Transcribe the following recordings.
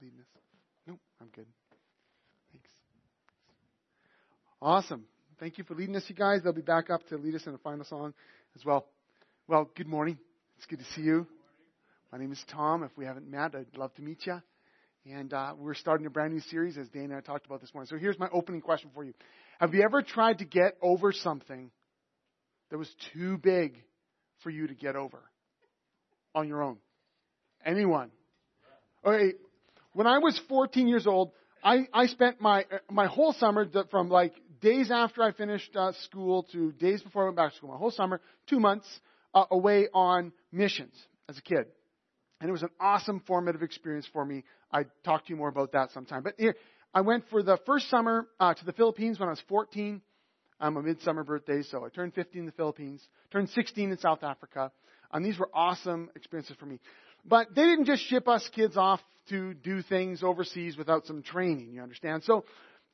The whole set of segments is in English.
leading this. Nope, I'm good. Thanks. Awesome. Thank you for leading us, you guys. They'll be back up to lead us in a final song as well. Well, good morning. It's good to see you. My name is Tom. If we haven't met, I'd love to meet you. And we're starting a brand new series, as Dan and I talked about this morning. So here's my opening question for you. Have you ever tried to get over something that was too big for you to get over on your own? Anyone? Okay, when I was 14 years old, I spent my whole summer, from like days after I finished school to days before I went back to school, my whole summer, 2 months away on missions as a kid. And it was an awesome formative experience for me. I'd talk to you more about that sometime. But here, I went for the first summer to the Philippines when I was 14. I'm a midsummer birthday, so I turned 15 in the Philippines, turned 16 in South Africa. And these were awesome experiences for me. But they didn't just ship us kids off to do things overseas without some training, you understand? So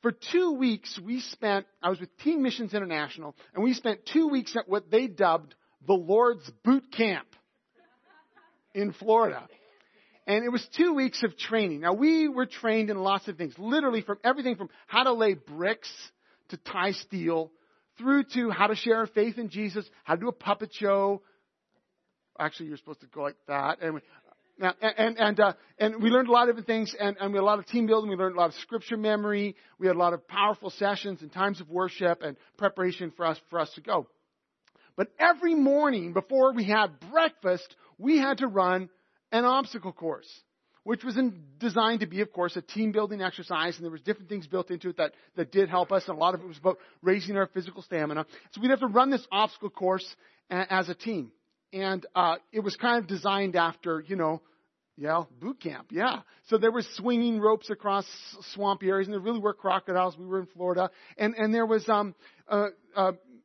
for 2 weeks, I was with Teen Missions International, and we spent 2 weeks at what they dubbed the Lord's Boot Camp in Florida. And it was 2 weeks of training. Now, we were trained in lots of things, literally from everything from how to lay bricks to tie steel, through to how to share our faith in Jesus, how to do a puppet show. Actually, you're supposed to go like that. And we learned a lot of different things, and we had a lot of team building. We learned a lot of scripture memory. We had a lot of powerful sessions and times of worship and preparation for us to go. But every morning before we had breakfast, we had to run an obstacle course, which was designed to be, of course, a team-building exercise, and there was different things built into it that did help us, and a lot of it was about raising our physical stamina. So we'd have to run this obstacle course as a team. And it was kind of designed after, boot camp, yeah. So there was swinging ropes across swampy areas, and there really were crocodiles. We were in Florida. And there was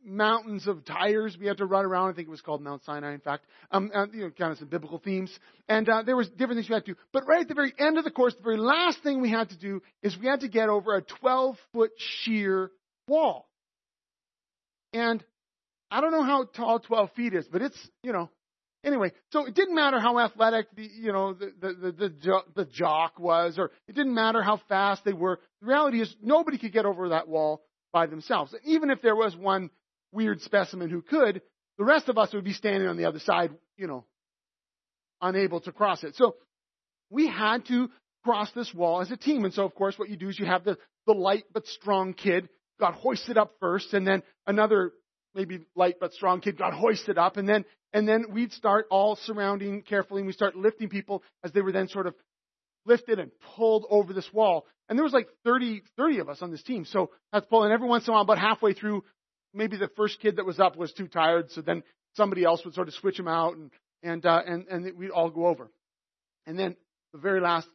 mountains of tires we had to run around. I think it was called Mount Sinai, in fact. Kind of some biblical themes. And there was different things we had to do. But right at the very end of the course, the very last thing we had to do is we had to get over a 12-foot sheer wall. And I don't know how tall 12 feet is, but anyway, so it didn't matter how athletic the jock was, or it didn't matter how fast they were. The reality is nobody could get over that wall by themselves. Even if there was one weird specimen who could, the rest of us would be standing on the other side, unable to cross it. So we had to cross this wall as a team. And so, of course, what you do is you have the light but strong kid got hoisted up first, and then another maybe light but strong kid got hoisted up, and then we'd start all surrounding carefully, and we start lifting people as they were then sort of lifted and pulled over this wall. And there was like 30 of us on this team. So that's pulling every once in a while, about halfway through, maybe the first kid that was up was too tired, so then somebody else would sort of switch him out, and we'd all go over. And then the very last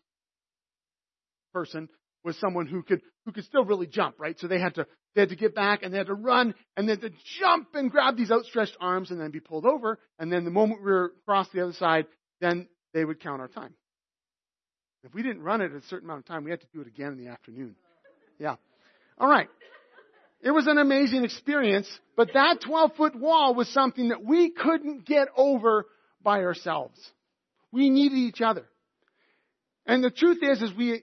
person was someone who could still really jump, right? So they had to get back, and they had to run, and they had to jump and grab these outstretched arms and then be pulled over. And then the moment we were across the other side, then they would count our time. If we didn't run it at a certain amount of time, we had to do it again in the afternoon. Yeah. All right. It was an amazing experience, but that 12-foot wall was something that we couldn't get over by ourselves. We needed each other. And the truth is we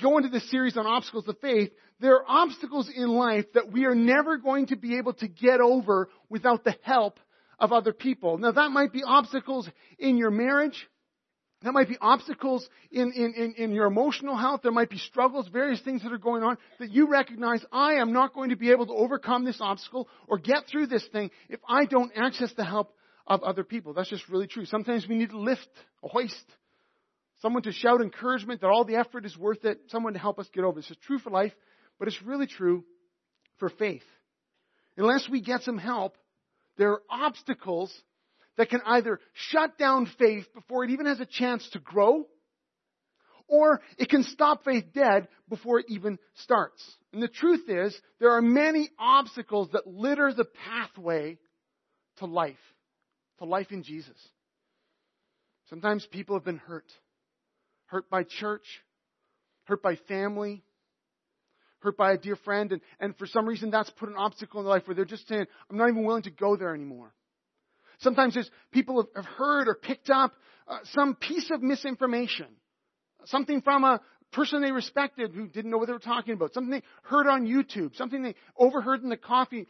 go into this series on obstacles of faith, there are obstacles in life that we are never going to be able to get over without the help of other people. Now, that might be obstacles in your marriage. That might be obstacles in your emotional health. There might be struggles, various things that are going on that you recognize, I am not going to be able to overcome this obstacle or get through this thing if I don't access the help of other people. That's just really true. Sometimes we need to lift a hoist. Someone to shout encouragement that all the effort is worth it. Someone to help us get over. This is true for life, but it's really true for faith. Unless we get some help, there are obstacles that can either shut down faith before it even has a chance to grow, or it can stop faith dead before it even starts. And the truth is, there are many obstacles that litter the pathway to life in Jesus. Sometimes people have been hurt. Hurt by church, hurt by family, hurt by a dear friend. And for some reason, that's put an obstacle in their life where they're just saying, I'm not even willing to go there anymore. Sometimes there's people have heard or picked up some piece of misinformation, something from a person they respected who didn't know what they were talking about, something they heard on YouTube, something they overheard in the coffee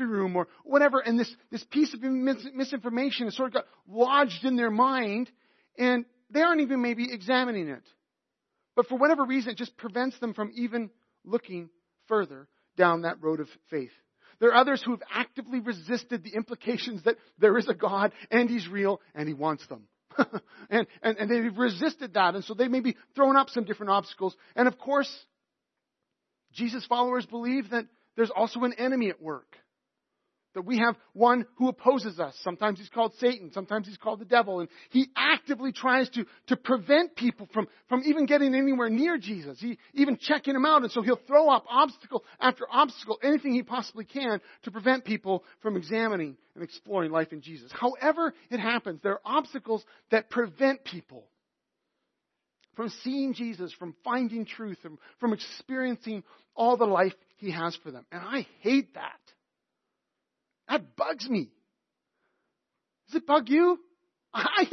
room or whatever, and this piece of misinformation has sort of got lodged in their mind, and they aren't even maybe examining it. But for whatever reason, it just prevents them from even looking further down that road of faith. There are others who have actively resisted the implications that there is a God and He's real and He wants them. and they've resisted that. And so they may be throwing up some different obstacles. And of course, Jesus' followers believe that there's also an enemy at work. That we have one who opposes us. Sometimes he's called Satan. Sometimes he's called the devil. And he actively tries to prevent people from even getting anywhere near Jesus. He even checking him out. And so he'll throw up obstacle after obstacle, anything he possibly can to prevent people from examining and exploring life in Jesus. However it happens, there are obstacles that prevent people from seeing Jesus, from finding truth, from experiencing all the life he has for them. And I hate that. That bugs me. Does it bug you? I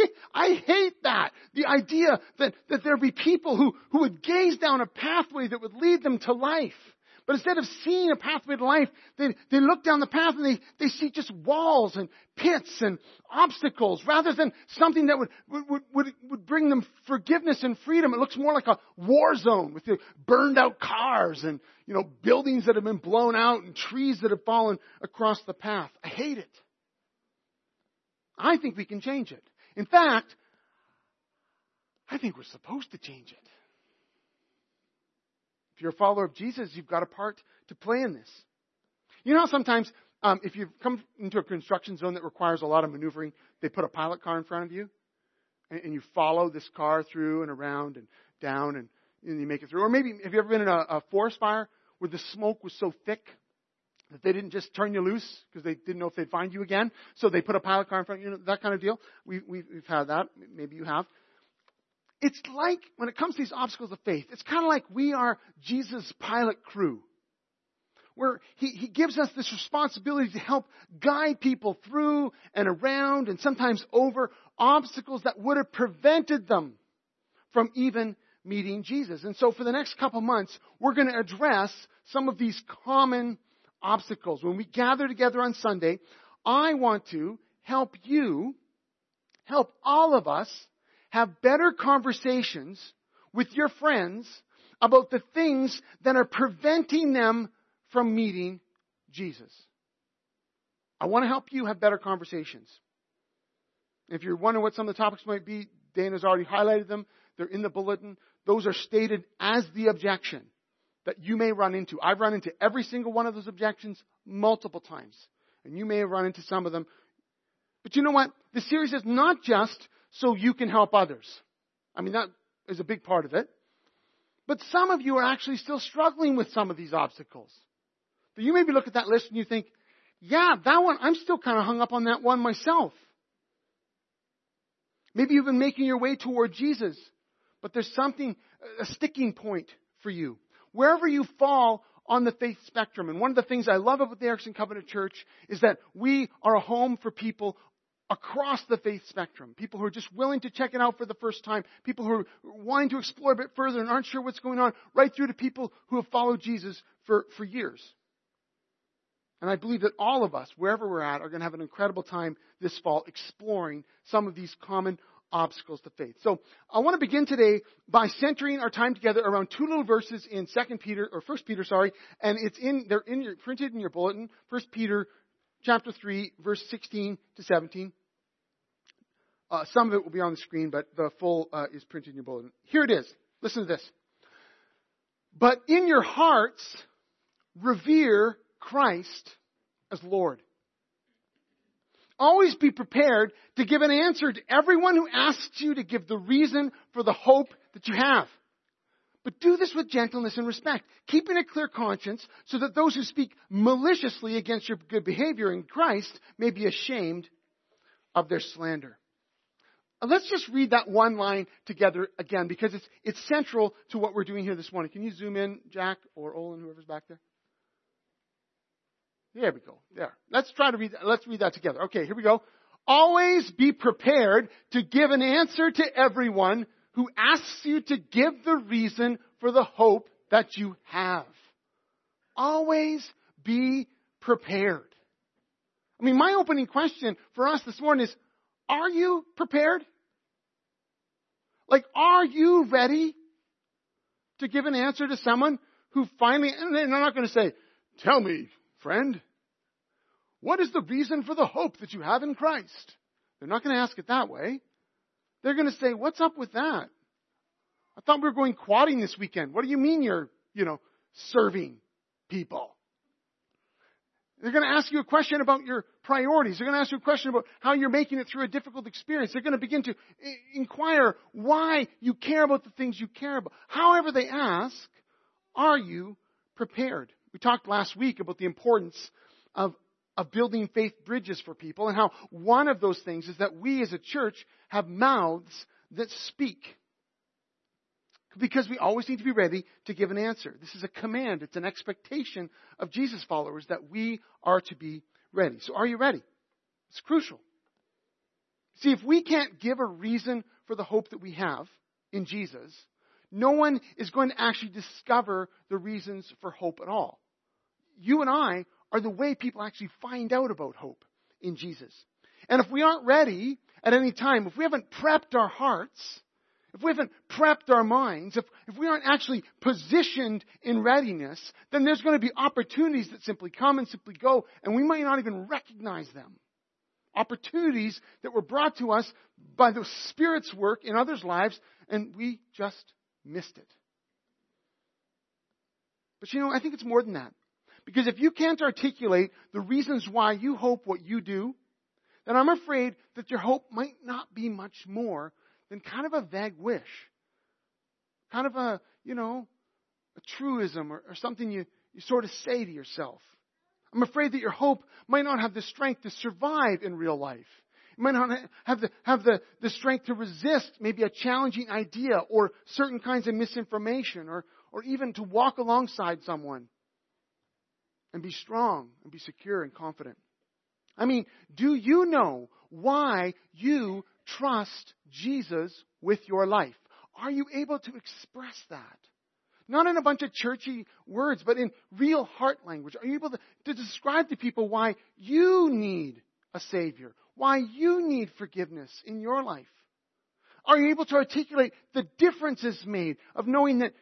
hate that. The idea that there be people who would gaze down a pathway that would lead them to life. But instead of seeing a pathway to life, they look down the path and they see just walls and pits and obstacles rather than something that would bring them forgiveness and freedom. It looks more like a war zone with the burned out cars and, buildings that have been blown out and trees that have fallen across the path. I hate it. I think we can change it. In fact, I think we're supposed to change it. If you're a follower of Jesus, you've got a part to play in this. You know how sometimes if you've come into a construction zone that requires a lot of maneuvering, they put a pilot car in front of you, and you follow this car through and around and down, and you make it through. Or maybe, have you ever been in a forest fire where the smoke was so thick that they didn't just turn you loose because they didn't know if they'd find you again, so they put a pilot car in front of you, that kind of deal? We've had that. Maybe you have. It's like, when it comes to these obstacles of faith, it's kind of like we are Jesus' pilot crew, where he gives us this responsibility to help guide people through and around and sometimes over obstacles that would have prevented them from even meeting Jesus. And so for the next couple months, we're going to address some of these common obstacles. When we gather together on Sunday, I want to help you, help all of us, have better conversations with your friends about the things that are preventing them from meeting Jesus. I want to help you have better conversations. If you're wondering what some of the topics might be, Dana's already highlighted them. They're in the bulletin. Those are stated as the objection that you may run into. I've run into every single one of those objections multiple times. And you may have run into some of them. But you know what? The series is not just so you can help others. I mean, that is a big part of it. But some of you are actually still struggling with some of these obstacles. But you maybe look at that list and you think, yeah, that one, I'm still kind of hung up on that one myself. Maybe you've been making your way toward Jesus, but there's something, a sticking point for you. Wherever you fall on the faith spectrum, and one of the things I love about the Erickson Covenant Church is that we are a home for people across the faith spectrum, people who are just willing to check it out for the first time, people who are wanting to explore a bit further and aren't sure what's going on, right through to people who have followed Jesus for years. And I believe that all of us, wherever we're at, are going to have an incredible time this fall exploring some of these common obstacles to faith. So I want to begin today by centering our time together around two little verses in 1 Peter, and they're printed in your bulletin, 1 Peter chapter 3, verse 16 to 17. Some of it will be on the screen, but the full is printed in your bulletin. Here it is. Listen to this. But in your hearts, revere Christ as Lord. Always be prepared to give an answer to everyone who asks you to give the reason for the hope that you have. But do this with gentleness and respect, keeping a clear conscience so that those who speak maliciously against your good behavior in Christ may be ashamed of their slander. Let's just read that one line together again, because it's central to what we're doing here this morning. Can you zoom in, Jack or Olin, whoever's back there? There we go. There. Let's read that together. Okay, here we go. Always be prepared to give an answer to everyone who asks you to give the reason for the hope that you have. Always be prepared. I mean, my opening question for us this morning is, are you prepared? Like, are you ready to give an answer to someone who finally, and I'm not going to say, tell me, friend, what is the reason for the hope that you have in Christ? They're not going to ask it that way. They're going to say, what's up with that? I thought we were going quadding this weekend. What do you mean you're, serving people? They're going to ask you a question about your priorities. They're going to ask you a question about how you're making it through a difficult experience. They're going to begin to inquire why you care about the things you care about. However they ask, are you prepared? We talked last week about the importance of building faith bridges for people and how one of those things is that we as a church have mouths that speak. Because we always need to be ready to give an answer. This is a command. It's an expectation of Jesus followers that we are to be ready. So are you ready? It's crucial. See, if we can't give a reason for the hope that we have in Jesus, no one is going to actually discover the reasons for hope at all. You and I are the way people actually find out about hope in Jesus. And if we aren't ready at any time, if we haven't prepped our hearts, if we haven't prepped our minds, if we aren't actually positioned in readiness, then there's going to be opportunities that simply come and simply go, and we might not even recognize them. Opportunities that were brought to us by the Spirit's work in others' lives, and we just missed it. But I think it's more than that. Because if you can't articulate the reasons why you hope what you do, then I'm afraid that your hope might not be much more than kind of a vague wish, kind of a, a truism or something you sort of say to yourself. I'm afraid that your hope might not have the strength to survive in real life. It might not have the strength to resist maybe a challenging idea or certain kinds of misinformation or even to walk alongside someone and be strong and be secure and confident. I mean, do you know why you trust Jesus with your life? Are you able to express that? Not in a bunch of churchy words, but in real heart language. Are you able to describe to people why you need a Savior? Why you need forgiveness in your life? Are you able to articulate the differences made of knowing that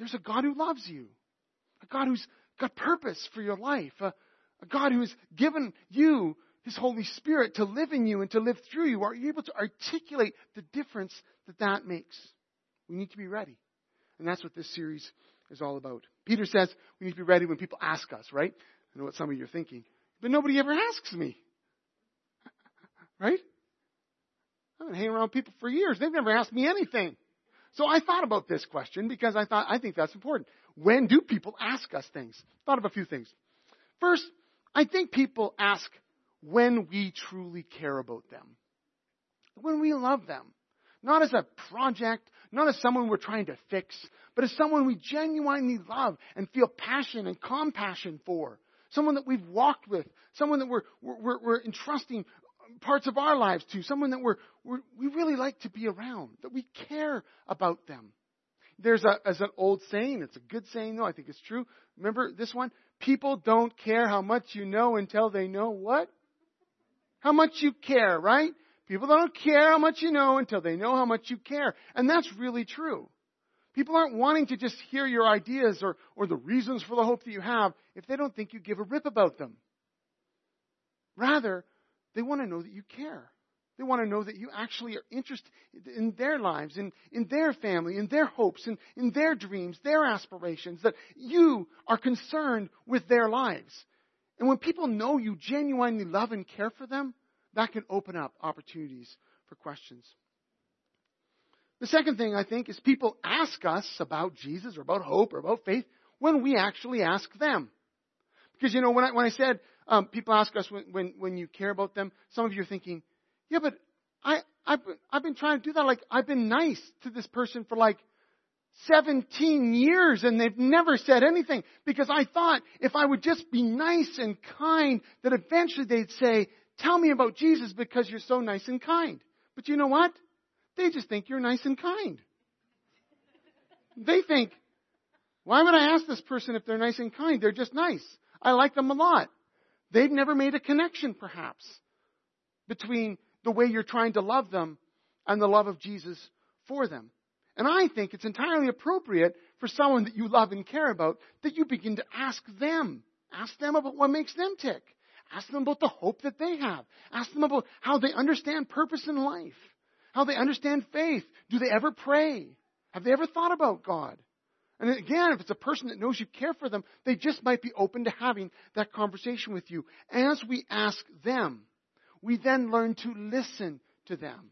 there's a God who loves you? A God who's got purpose for your life? A God who's given you His Holy Spirit to live in you and to live through you. Are you able to articulate the difference that makes? We need to be ready. And that's what this series is all about. Peter says we need to be ready when people ask us, right? I know what some of you are thinking. But nobody ever asks me. Right? I've been hanging around people for years. They've never asked me anything. So I thought about this question because I think that's important. When do people ask us things? Thought of a few things. First, I think people ask when we truly care about them. When we love them. Not as a project, not as someone we're trying to fix, but as someone we genuinely love and feel passion and compassion for. Someone that we've walked with. Someone that we're entrusting parts of our lives to. Someone that we really like to be around. That we care about them. There's as an old saying. It's a good saying though. I think it's true. Remember this one? People don't care how much you know until they know what? How much you care, right? People don't care how much you know until they know how much you care. And that's really true. People aren't wanting to just hear your ideas or the reasons for the hope that you have if they don't think you give a rip about them. Rather, they want to know that you care. They want to know that you actually are interested in their lives, in their family, in their hopes, in their dreams, their aspirations, that you are concerned with their lives. And when people know you genuinely love and care for them, that can open up opportunities for questions. The second thing I think is people ask us about Jesus or about hope or about faith when we actually ask them. Because, when I said people ask us when you care about them, some of you are thinking, yeah, but I've been trying to do that. Like, I've been nice to this person for 17 years and they've never said anything because I thought if I would just be nice and kind that eventually they'd say, tell me about Jesus because you're so nice and kind. But you know what? They just think you're nice and kind. They think, why would I ask this person if they're nice and kind? They're just nice. I like them a lot. They've never made a connection, perhaps, between the way you're trying to love them and the love of Jesus for them. And I think it's entirely appropriate for someone that you love and care about that you begin to ask them. Ask them about what makes them tick. Ask them about the hope that they have. Ask them about how they understand purpose in life, how they understand faith. Do they ever pray? Have they ever thought about God? And again, if it's a person that knows you care for them, they just might be open to having that conversation with you. As we ask them, we then learn to listen to them.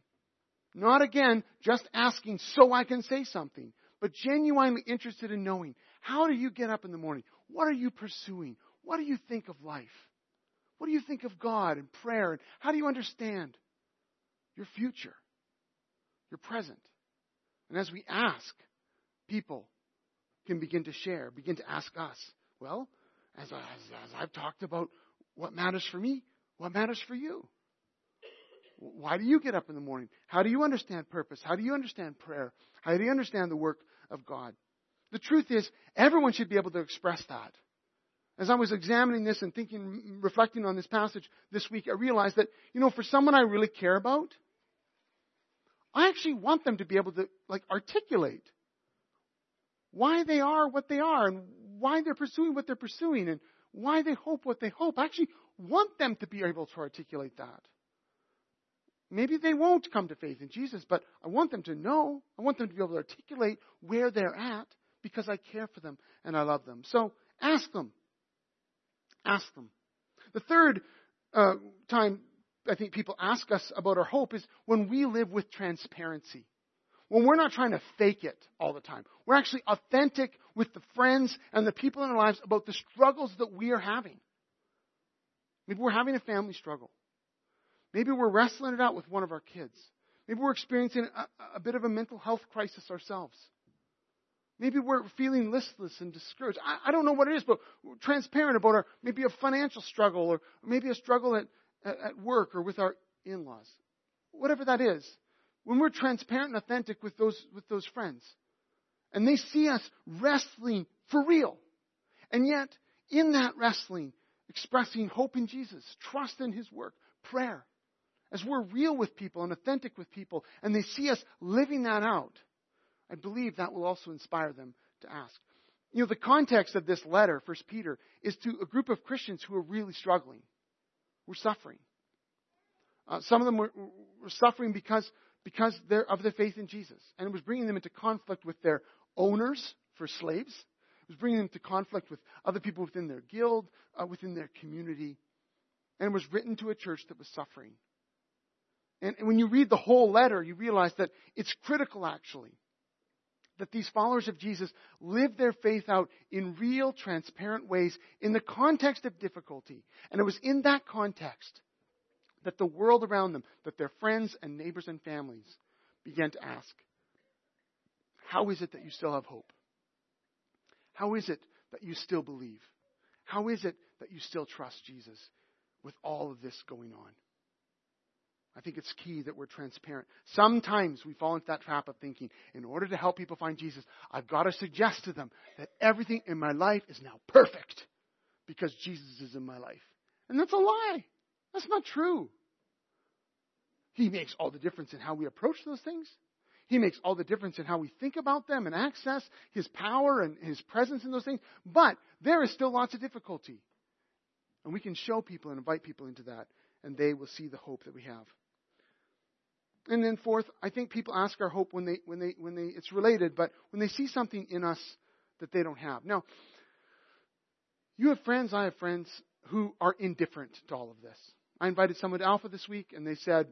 Not again, just asking so I can say something, but genuinely interested in knowing, how do you get up in the morning? What are you pursuing? What do you think of life? What do you think of God and prayer? And how do you understand your future, your present? And as we ask, people can begin to share, begin to ask us, well, as I've talked about what matters for me, what matters for you? Why do you get up in the morning? How do you understand purpose? How do you understand prayer? How do you understand the work of God? The truth is, everyone should be able to express that. As I was examining this and thinking, reflecting on this passage this week, I realized that, for someone I really care about, I actually want them to be able to articulate why they are what they are and why they're pursuing what they're pursuing and why they hope what they hope. I actually want them to be able to articulate that. Maybe they won't come to faith in Jesus, but I want them to know. I want them to be able to articulate where they're at because I care for them and I love them. So ask them. Ask them. The third time I think people ask us about our hope is when we live with transparency. When we're not trying to fake it all the time. We're actually authentic with the friends and the people in our lives about the struggles that we are having. Maybe we're having a family struggle. Maybe we're wrestling it out with one of our kids. Maybe we're experiencing a bit of a mental health crisis ourselves. Maybe we're feeling listless and discouraged. I don't know what it is, but we're transparent about maybe a financial struggle or maybe a struggle at work or with our in-laws. Whatever that is. When we're transparent and authentic with those friends, and they see us wrestling for real, and yet in that wrestling, expressing hope in Jesus, trust in his work, prayer, as we're real with people and authentic with people, and they see us living that out, I believe that will also inspire them to ask. The context of this letter, 1 Peter, is to a group of Christians who are really struggling. We're suffering. Some of them were suffering because they're of their faith in Jesus. And it was bringing them into conflict with their owners for slaves. It was bringing them into conflict with other people within their guild, within their community. And it was written to a church that was suffering. And when you read the whole letter, you realize that it's critical, actually, that these followers of Jesus live their faith out in real, transparent ways in the context of difficulty. And it was in that context that the world around them, that their friends and neighbors and families began to ask, how is it that you still have hope? How is it that you still believe? How is it that you still trust Jesus with all of this going on? I think it's key that we're transparent. Sometimes we fall into that trap of thinking, in order to help people find Jesus, I've got to suggest to them that everything in my life is now perfect because Jesus is in my life. And that's a lie. That's not true. He makes all the difference in how we approach those things. He makes all the difference in how we think about them and access his power and his presence in those things. But there is still lots of difficulty. And we can show people and invite people into that, and they will see the hope that we have. And then fourth, I think people ask our hope when they it's related, but when they see something in us that they don't have. Now, you have friends, I have friends who are indifferent to all of this. I invited someone to Alpha this week, and they said,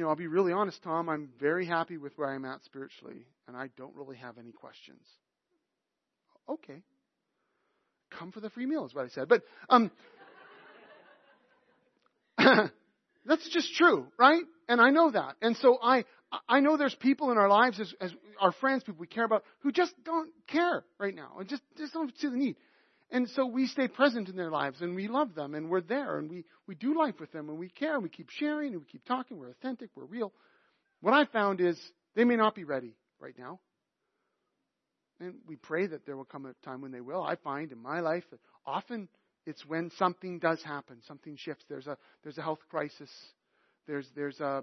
I'll be really honest, Tom, I'm very happy with where I'm at spiritually, and I don't really have any questions. Okay. Come for the free meal is what I said. But that's just true, right? And I know that. And so I know there's people in our lives, as our friends, people we care about, who just don't care right now and just don't see the need. And so we stay present in their lives, and we love them, and we're there, and we do life with them, and we care, and we keep sharing, and we keep talking. We're authentic. We're real. What I found is they may not be ready right now. And we pray that there will come a time when they will. I find in my life that often it's when something does happen, something shifts. There's a health crisis. There's a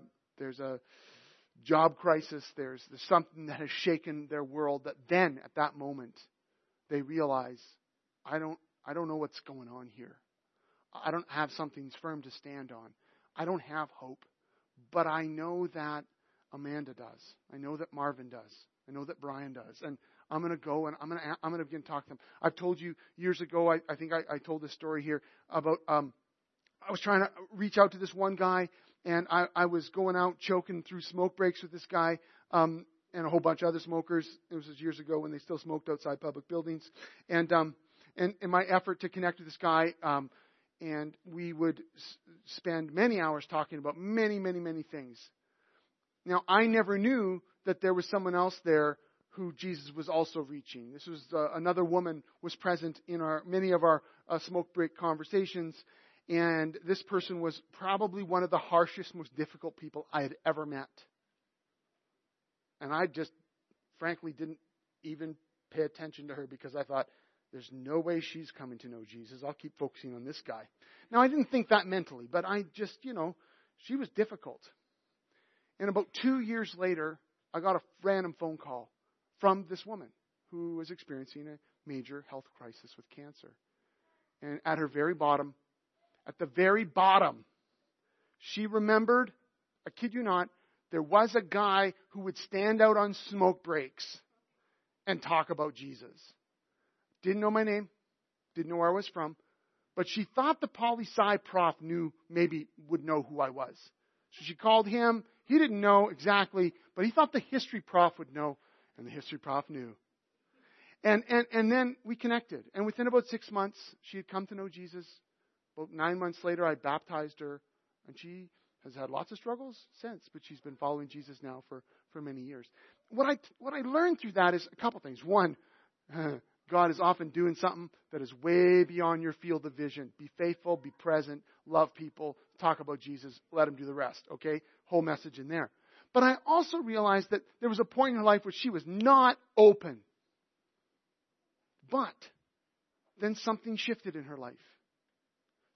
job crisis. There's something that has shaken their world. That then at that moment they realize, I don't know what's going on here. I don't have something firm to stand on. I don't have hope, but I know that Amanda does. I know that Marvin does. I know that Brian does. And I'm going to go and I'm going to begin to talk to them. I've told you years ago, I think I told this story here about I was trying to reach out to this one guy, and I was going out choking through smoke breaks with this guy and a whole bunch of other smokers. It was years ago when they still smoked outside public buildings. And in my effort to connect with this guy, and we would spend many hours talking about many, many, many things. Now, I never knew that there was someone else there who Jesus was also reaching. This was another woman was present in many of our smoke break conversations. And this person was probably one of the harshest, most difficult people I had ever met. And I just, frankly, didn't even pay attention to her because I thought, there's no way she's coming to know Jesus. I'll keep focusing on this guy. Now, I didn't think that mentally, but I just, she was difficult. And about 2 years later, I got a random phone call from this woman who was experiencing a major health crisis with cancer. And at her very bottom, she remembered, I kid you not, there was a guy who would stand out on smoke breaks and talk about Jesus. Didn't know my name, didn't know where I was from, but she thought the poli-sci prof would know who I was. So she called him. He didn't know exactly, but he thought the history prof would know, and the history prof knew. And then we connected. And within about 6 months, she had come to know Jesus. About 9 months later, I baptized her, and she has had lots of struggles since, but she's been following Jesus now for many years. What I learned through that is a couple things. One, God is often doing something that is way beyond your field of vision. Be faithful, be present, love people, talk about Jesus, let him do the rest, okay? Whole message in there. But I also realized that there was a point in her life where she was not open. But then something shifted in her life.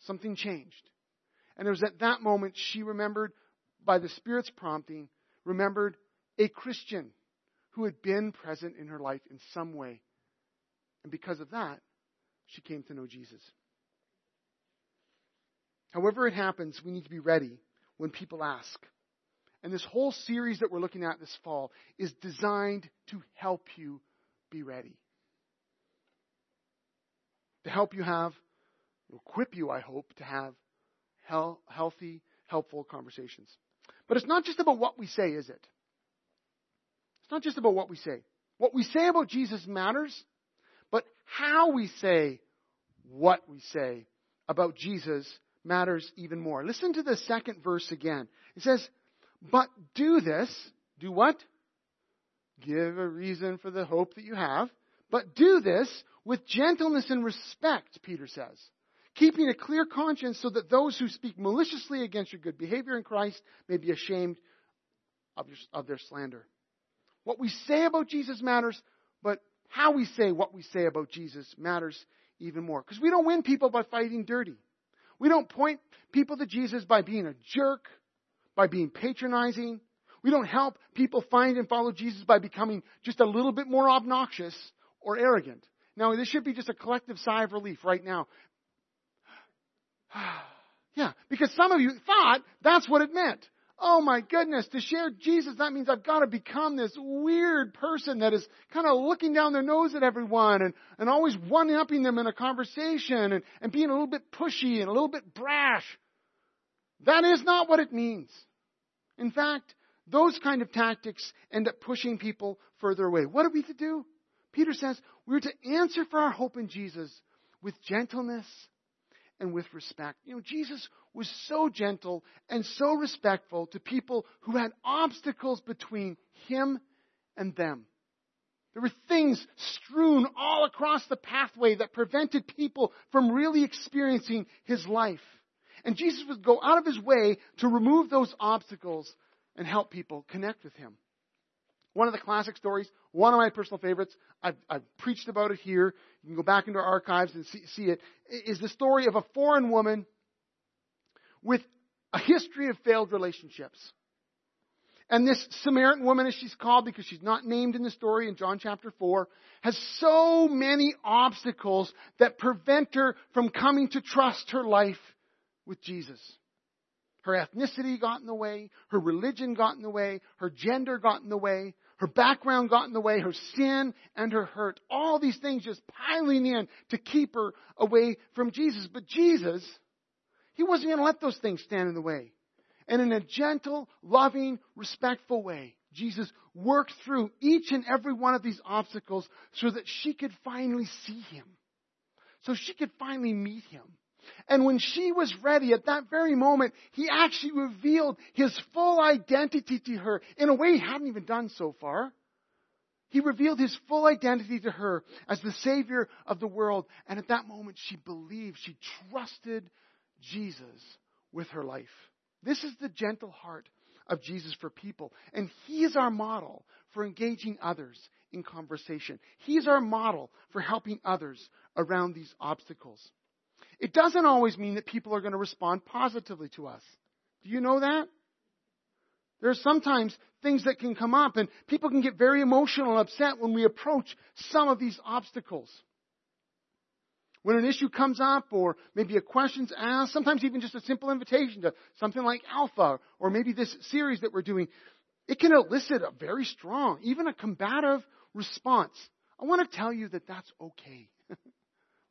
Something changed. And it was at that moment she remembered, by the Spirit's prompting, remembered a Christian who had been present in her life in some way. And because of that, she came to know Jesus. However it happens, we need to be ready when people ask. And this whole series that we're looking at this fall is designed to help you be ready. To help you have, equip you, I hope, to have healthy, helpful conversations. But it's not just about what we say, is it? It's not just about what we say. What we say about Jesus matters. But how we say what we say about Jesus matters even more. Listen to the second verse again. It says, but do this. Do what? Give a reason for the hope that you have. But do this with gentleness and respect, Peter says, keeping a clear conscience so that those who speak maliciously against your good behavior in Christ may be ashamed of their slander. What we say about Jesus matters, but how we say what we say about Jesus matters even more. Because we don't win people by fighting dirty. We don't point people to Jesus by being a jerk, by being patronizing. We don't help people find and follow Jesus by becoming just a little bit more obnoxious or arrogant. Now, this should be just a collective sigh of relief right now. Yeah, because some of you thought that's what it meant. Oh my goodness, to share Jesus, that means I've got to become this weird person that is kind of looking down their nose at everyone and always one-upping them in a conversation and being a little bit pushy and a little bit brash. That is not what it means. In fact, those kind of tactics end up pushing people further away. What are we to do? Peter says we're to answer for our hope in Jesus with gentleness and with respect. Jesus was so gentle and so respectful to people who had obstacles between him and them. There were things strewn all across the pathway that prevented people from really experiencing his life. And Jesus would go out of his way to remove those obstacles and help people connect with him. one of the classic stories, one of my personal favorites. I've preached about it here. You can go back into our archives and see it. It is the story of a foreign woman with a history of failed relationships. And this Samaritan woman, as she's called, because she's not named in the story in John chapter 4, has so many obstacles that prevent her from coming to trust her life with Jesus. Her ethnicity got in the way. Her religion got in the way. Her gender got in the way. Her background got in the way. Her sin and her hurt. All these things just piling in to keep her away from Jesus. But Jesus, he wasn't going to let those things stand in the way. And in a gentle, loving, respectful way, Jesus worked through each and every one of these obstacles so that she could finally see him. So she could finally meet him. And when she was ready, at that very moment, he actually revealed his full identity to her in a way he hadn't even done so far. He revealed his full identity to her as the Savior of the world. And at that moment, she believed, she trusted Jesus with her life. This is the gentle heart of Jesus for people. And he is our model for engaging others in conversation. He is our model for helping others around these obstacles. It doesn't always mean that people are going to respond positively to us. Do you know that? There are sometimes things that can come up, and people can get very emotional and upset when we approach some of these obstacles. When an issue comes up, or maybe a question's asked, sometimes even just a simple invitation to something like Alpha, or maybe this series that we're doing, it can elicit a very strong, even a combative response. I want to tell you that that's okay.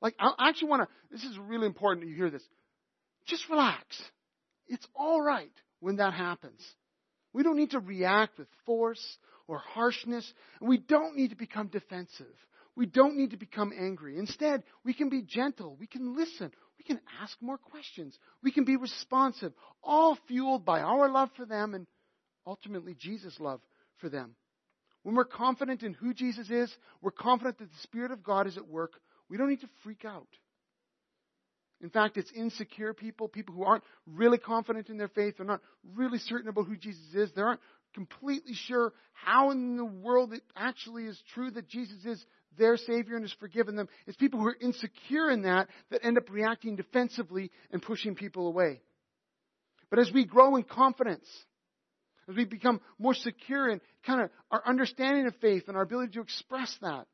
Like, I actually want to, this is really important that you hear this. Just relax. It's all right when that happens. We don't need to react with force or harshness, and we don't need to become defensive. We don't need to become angry. Instead, we can be gentle. We can listen. We can ask more questions. We can be responsive, all fueled by our love for them and ultimately Jesus' love for them. When we're confident in who Jesus is, we're confident that the Spirit of God is at work. We don't need to freak out. In fact, it's insecure people, people who aren't really confident in their faith, they're not really certain about who Jesus is, they aren't completely sure how in the world it actually is true that Jesus is their Savior and has forgiven them. It's people who are insecure in that end up reacting defensively and pushing people away. But as we grow in confidence, as we become more secure in kind of our understanding of faith and our ability to express that,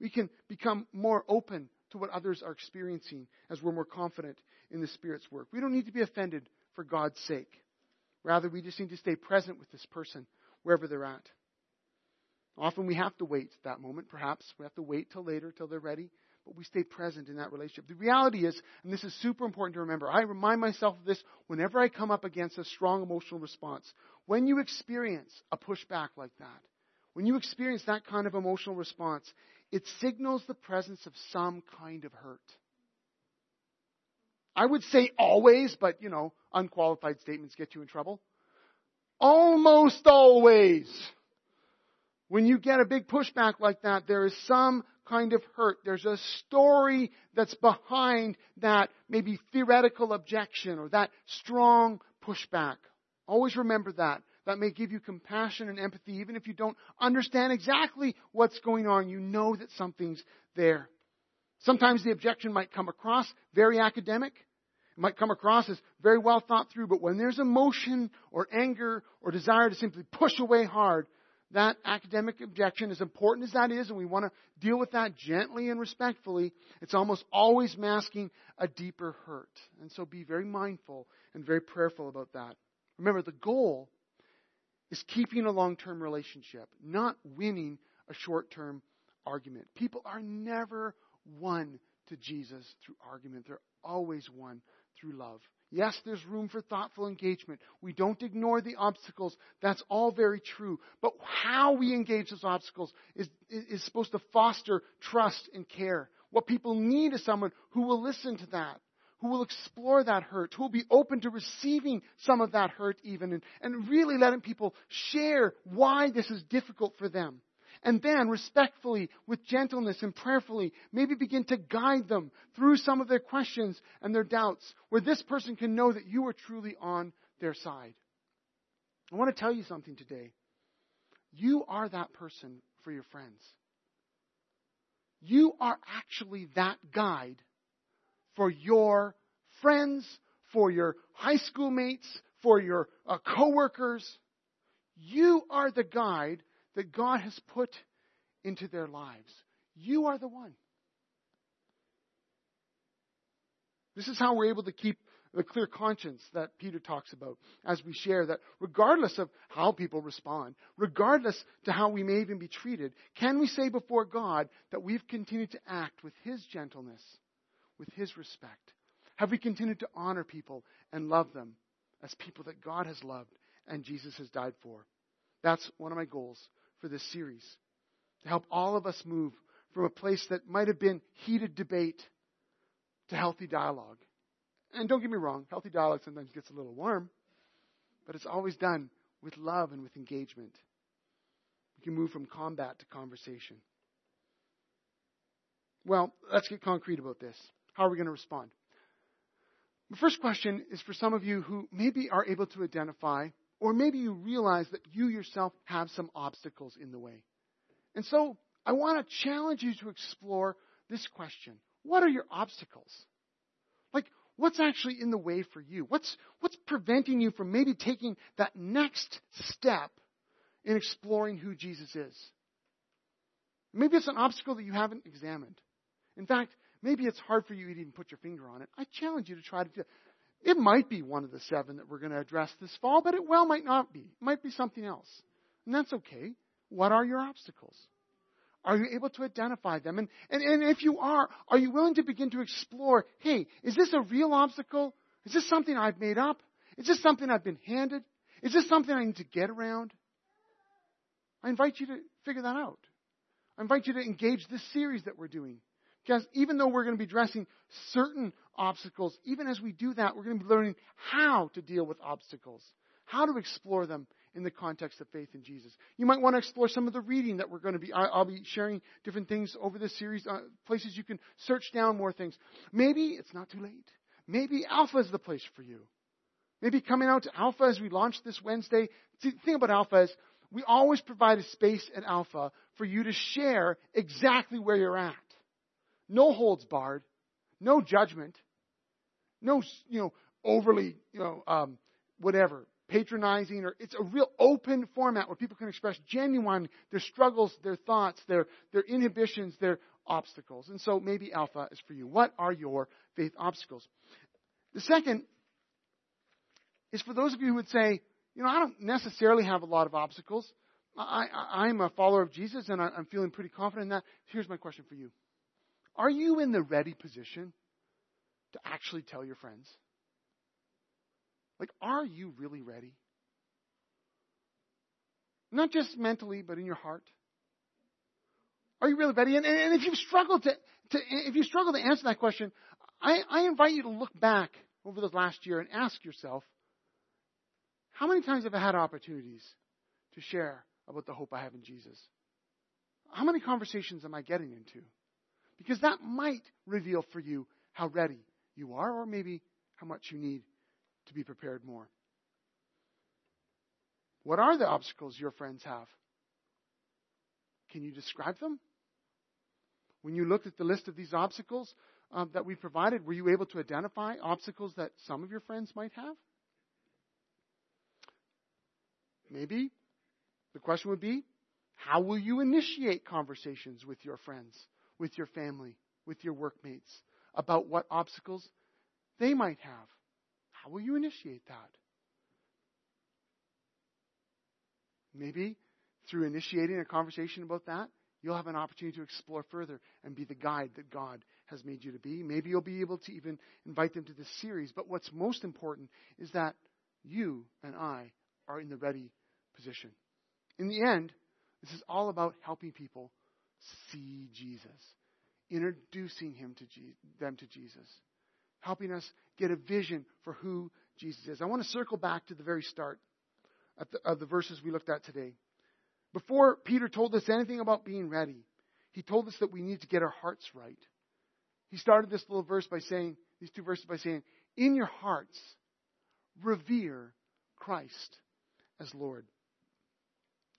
we can become more open to what others are experiencing as we're more confident in the Spirit's work. We don't need to be offended for God's sake. Rather, we just need to stay present with this person wherever they're at. Often we have to wait that moment, perhaps. We have to wait till later, till they're ready. But we stay present in that relationship. The reality is, and this is super important to remember, I remind myself of this whenever I come up against a strong emotional response. When you experience a pushback like that, when you experience that kind of emotional response, it signals the presence of some kind of hurt. I would say always, but, you know, unqualified statements get you in trouble. Almost always. When you get a big pushback like that, there is some kind of hurt. There's a story that's behind that maybe theoretical objection or that strong pushback. Always remember that. That may give you compassion and empathy. Even if you don't understand exactly what's going on, you know that something's there. Sometimes the objection might come across very academic. It might come across as very well thought through. But when there's emotion or anger or desire to simply push away hard, that academic objection, as important as that is, and we want to deal with that gently and respectfully, it's almost always masking a deeper hurt. And so be very mindful and very prayerful about that. Remember, the goal is keeping a long-term relationship, not winning a short-term argument. People are never won to Jesus through argument. They're always won through love. Yes, there's room for thoughtful engagement. We don't ignore the obstacles. That's all very true. But how we engage those obstacles is supposed to foster trust and care. What people need is someone who will listen to that, who will explore that hurt, who will be open to receiving some of that hurt even, and really letting people share why this is difficult for them. And then respectfully, with gentleness and prayerfully, maybe begin to guide them through some of their questions and their doubts, where this person can know that you are truly on their side. I want to tell you something today. You are that person for your friends. You are actually that guide for your friends, for your high school mates, for your coworkers. You are the guide that God has put into their lives. You are the one. This is how we're able to keep the clear conscience that Peter talks about as we share that regardless of how people respond, regardless to how we may even be treated, can we say before God that we've continued to act with His gentleness, with His respect? Have we continued to honor people and love them as people that God has loved and Jesus has died for? That's one of my goals for this series, to help all of us move from a place that might have been heated debate to healthy dialogue. And don't get me wrong, healthy dialogue sometimes gets a little warm, but it's always done with love and with engagement. We can move from combat to conversation. Well, let's get concrete about this. How are we going to respond? The first question is for some of you who maybe are able to identify, or maybe you realize that you yourself have some obstacles in the way. And so I want to challenge you to explore this question. What are your obstacles? Like, what's actually in the way for you? What's preventing you from maybe taking that next step in exploring who Jesus is? Maybe it's an obstacle that you haven't examined. In fact, maybe it's hard for you to even put your finger on it. I challenge you to try to do it. It might be one of the 7 that we're going to address this fall, but it well might not be. It might be something else. And that's okay. What are your obstacles? Are you able to identify them? And if you are you willing to begin to explore, hey, is this a real obstacle? Is this something I've made up? Is this something I've been handed? Is this something I need to get around? I invite you to figure that out. I invite you to engage this series that we're doing. Because even though we're going to be addressing certain obstacles, even as we do that, we're going to be learning how to deal with obstacles, how to explore them in the context of faith in Jesus. You might want to explore some of the reading that we're going to be, I'll be sharing different things over this series, places you can search down more things. Maybe it's not too late. Maybe Alpha is the place for you. Maybe coming out to Alpha as we launch this Wednesday. See, the thing about Alpha is we always provide a space at Alpha for you to share exactly where you're at. No holds barred, no judgment, no, overly, patronizing, or it's a real open format where people can express genuine their struggles, their thoughts, their inhibitions, their obstacles. And so maybe Alpha is for you. What are your faith obstacles? The second is for those of you who would say, I don't necessarily have a lot of obstacles. I'm a follower of Jesus and I'm feeling pretty confident in that. Here's my question for you. Are you in the ready position to actually tell your friends? Like, are you really ready? Not just mentally, but in your heart. Are you really ready? And if you've struggled to answer that question, I invite you to look back over the last year and ask yourself, how many times have I had opportunities to share about the hope I have in Jesus? How many conversations am I getting into? Because that might reveal for you how ready you are, or maybe how much you need to be prepared more. What are the obstacles your friends have? Can you describe them? When you looked at the list of these obstacles that we provided, were you able to identify obstacles that some of your friends might have? Maybe the question would be, how will you initiate conversations with your friends, with your family, with your workmates about what obstacles they might have? How will you initiate that? Maybe through initiating a conversation about that, you'll have an opportunity to explore further and be the guide that God has made you to be. Maybe you'll be able to even invite them to this series. But what's most important is that you and I are in the ready position. In the end, this is all about helping people see Jesus, introducing them to Jesus, helping us get a vision for who Jesus is. I want to circle back to the very start of the verses we looked at today. Before Peter told us anything about being ready, he told us that we need to get our hearts right. He started this little verse by saying, these two verses by saying, in your hearts, revere Christ as Lord.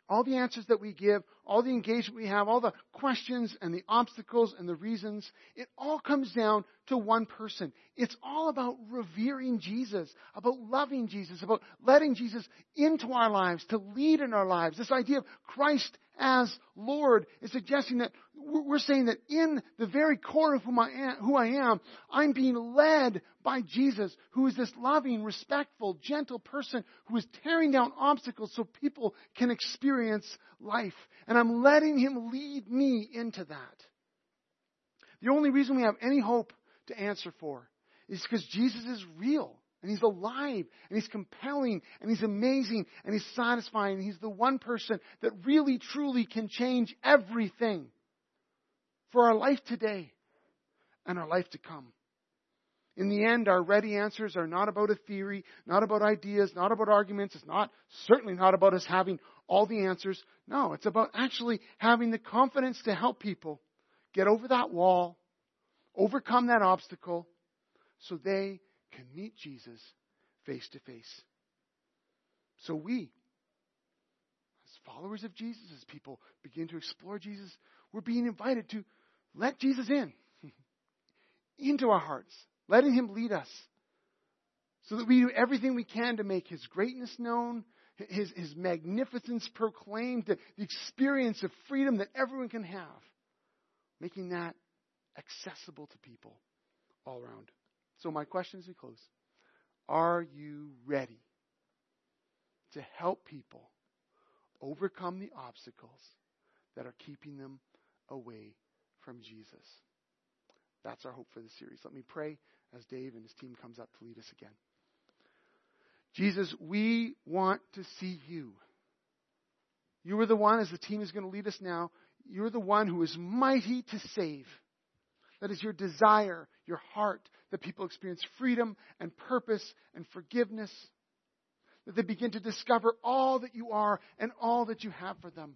All the answers that we give, all the engagement we have, all the questions and the obstacles and the reasons, it all comes down to one person. It's all about revering Jesus, about loving Jesus, about letting Jesus into our lives, to lead in our lives. This idea of Christ as Lord is suggesting that we're saying that in the very core of who I am, I'm being led by Jesus, who is this loving, respectful, gentle person who is tearing down obstacles so people can experience life. And I'm letting him lead me into that. The only reason we have any hope to answer for is because Jesus is real. And he's alive, and he's compelling, and he's amazing, and he's satisfying. And he's the one person that really, truly can change everything for our life today and our life to come. In the end, our ready answers are not about a theory, not about ideas, not about arguments. It's not, certainly not about us having all the answers. No, it's about actually having the confidence to help people get over that wall, overcome that obstacle, so they can meet Jesus face to face. So we, as followers of Jesus, as people begin to explore Jesus, we're being invited to let Jesus in, into our hearts, letting him lead us, so that we do everything we can to make his greatness known, his magnificence proclaimed, the experience of freedom that everyone can have, making that accessible to people all around. So my question as we close, are you ready to help people overcome the obstacles that are keeping them away from Jesus? That's our hope for the series. Let me pray as Dave and his team comes up to lead us again. Jesus, we want to see you. You are the one, as the team is going to lead us now, you're the one who is mighty to save. That is your desire, your heart, that people experience freedom and purpose and forgiveness, that they begin to discover all that you are and all that you have for them.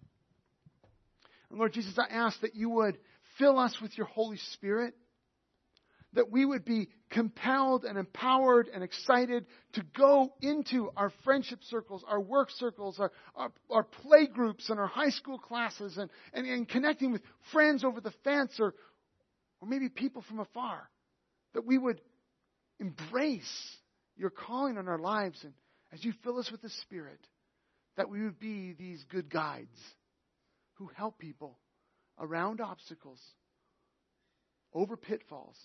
And Lord Jesus, I ask that you would fill us with your Holy Spirit, that we would be compelled and empowered and excited to go into our friendship circles, our work circles, our play groups and our high school classes and connecting with friends over the fence or maybe people from afar, that we would embrace your calling on our lives, and as you fill us with the Spirit, that we would be these good guides who help people around obstacles, over pitfalls,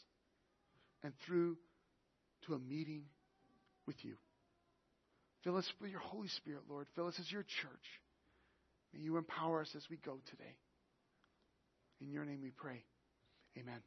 and through to a meeting with you. Fill us with your Holy Spirit, Lord. Fill us as your church. May you empower us as we go today. In your name we pray. Amen.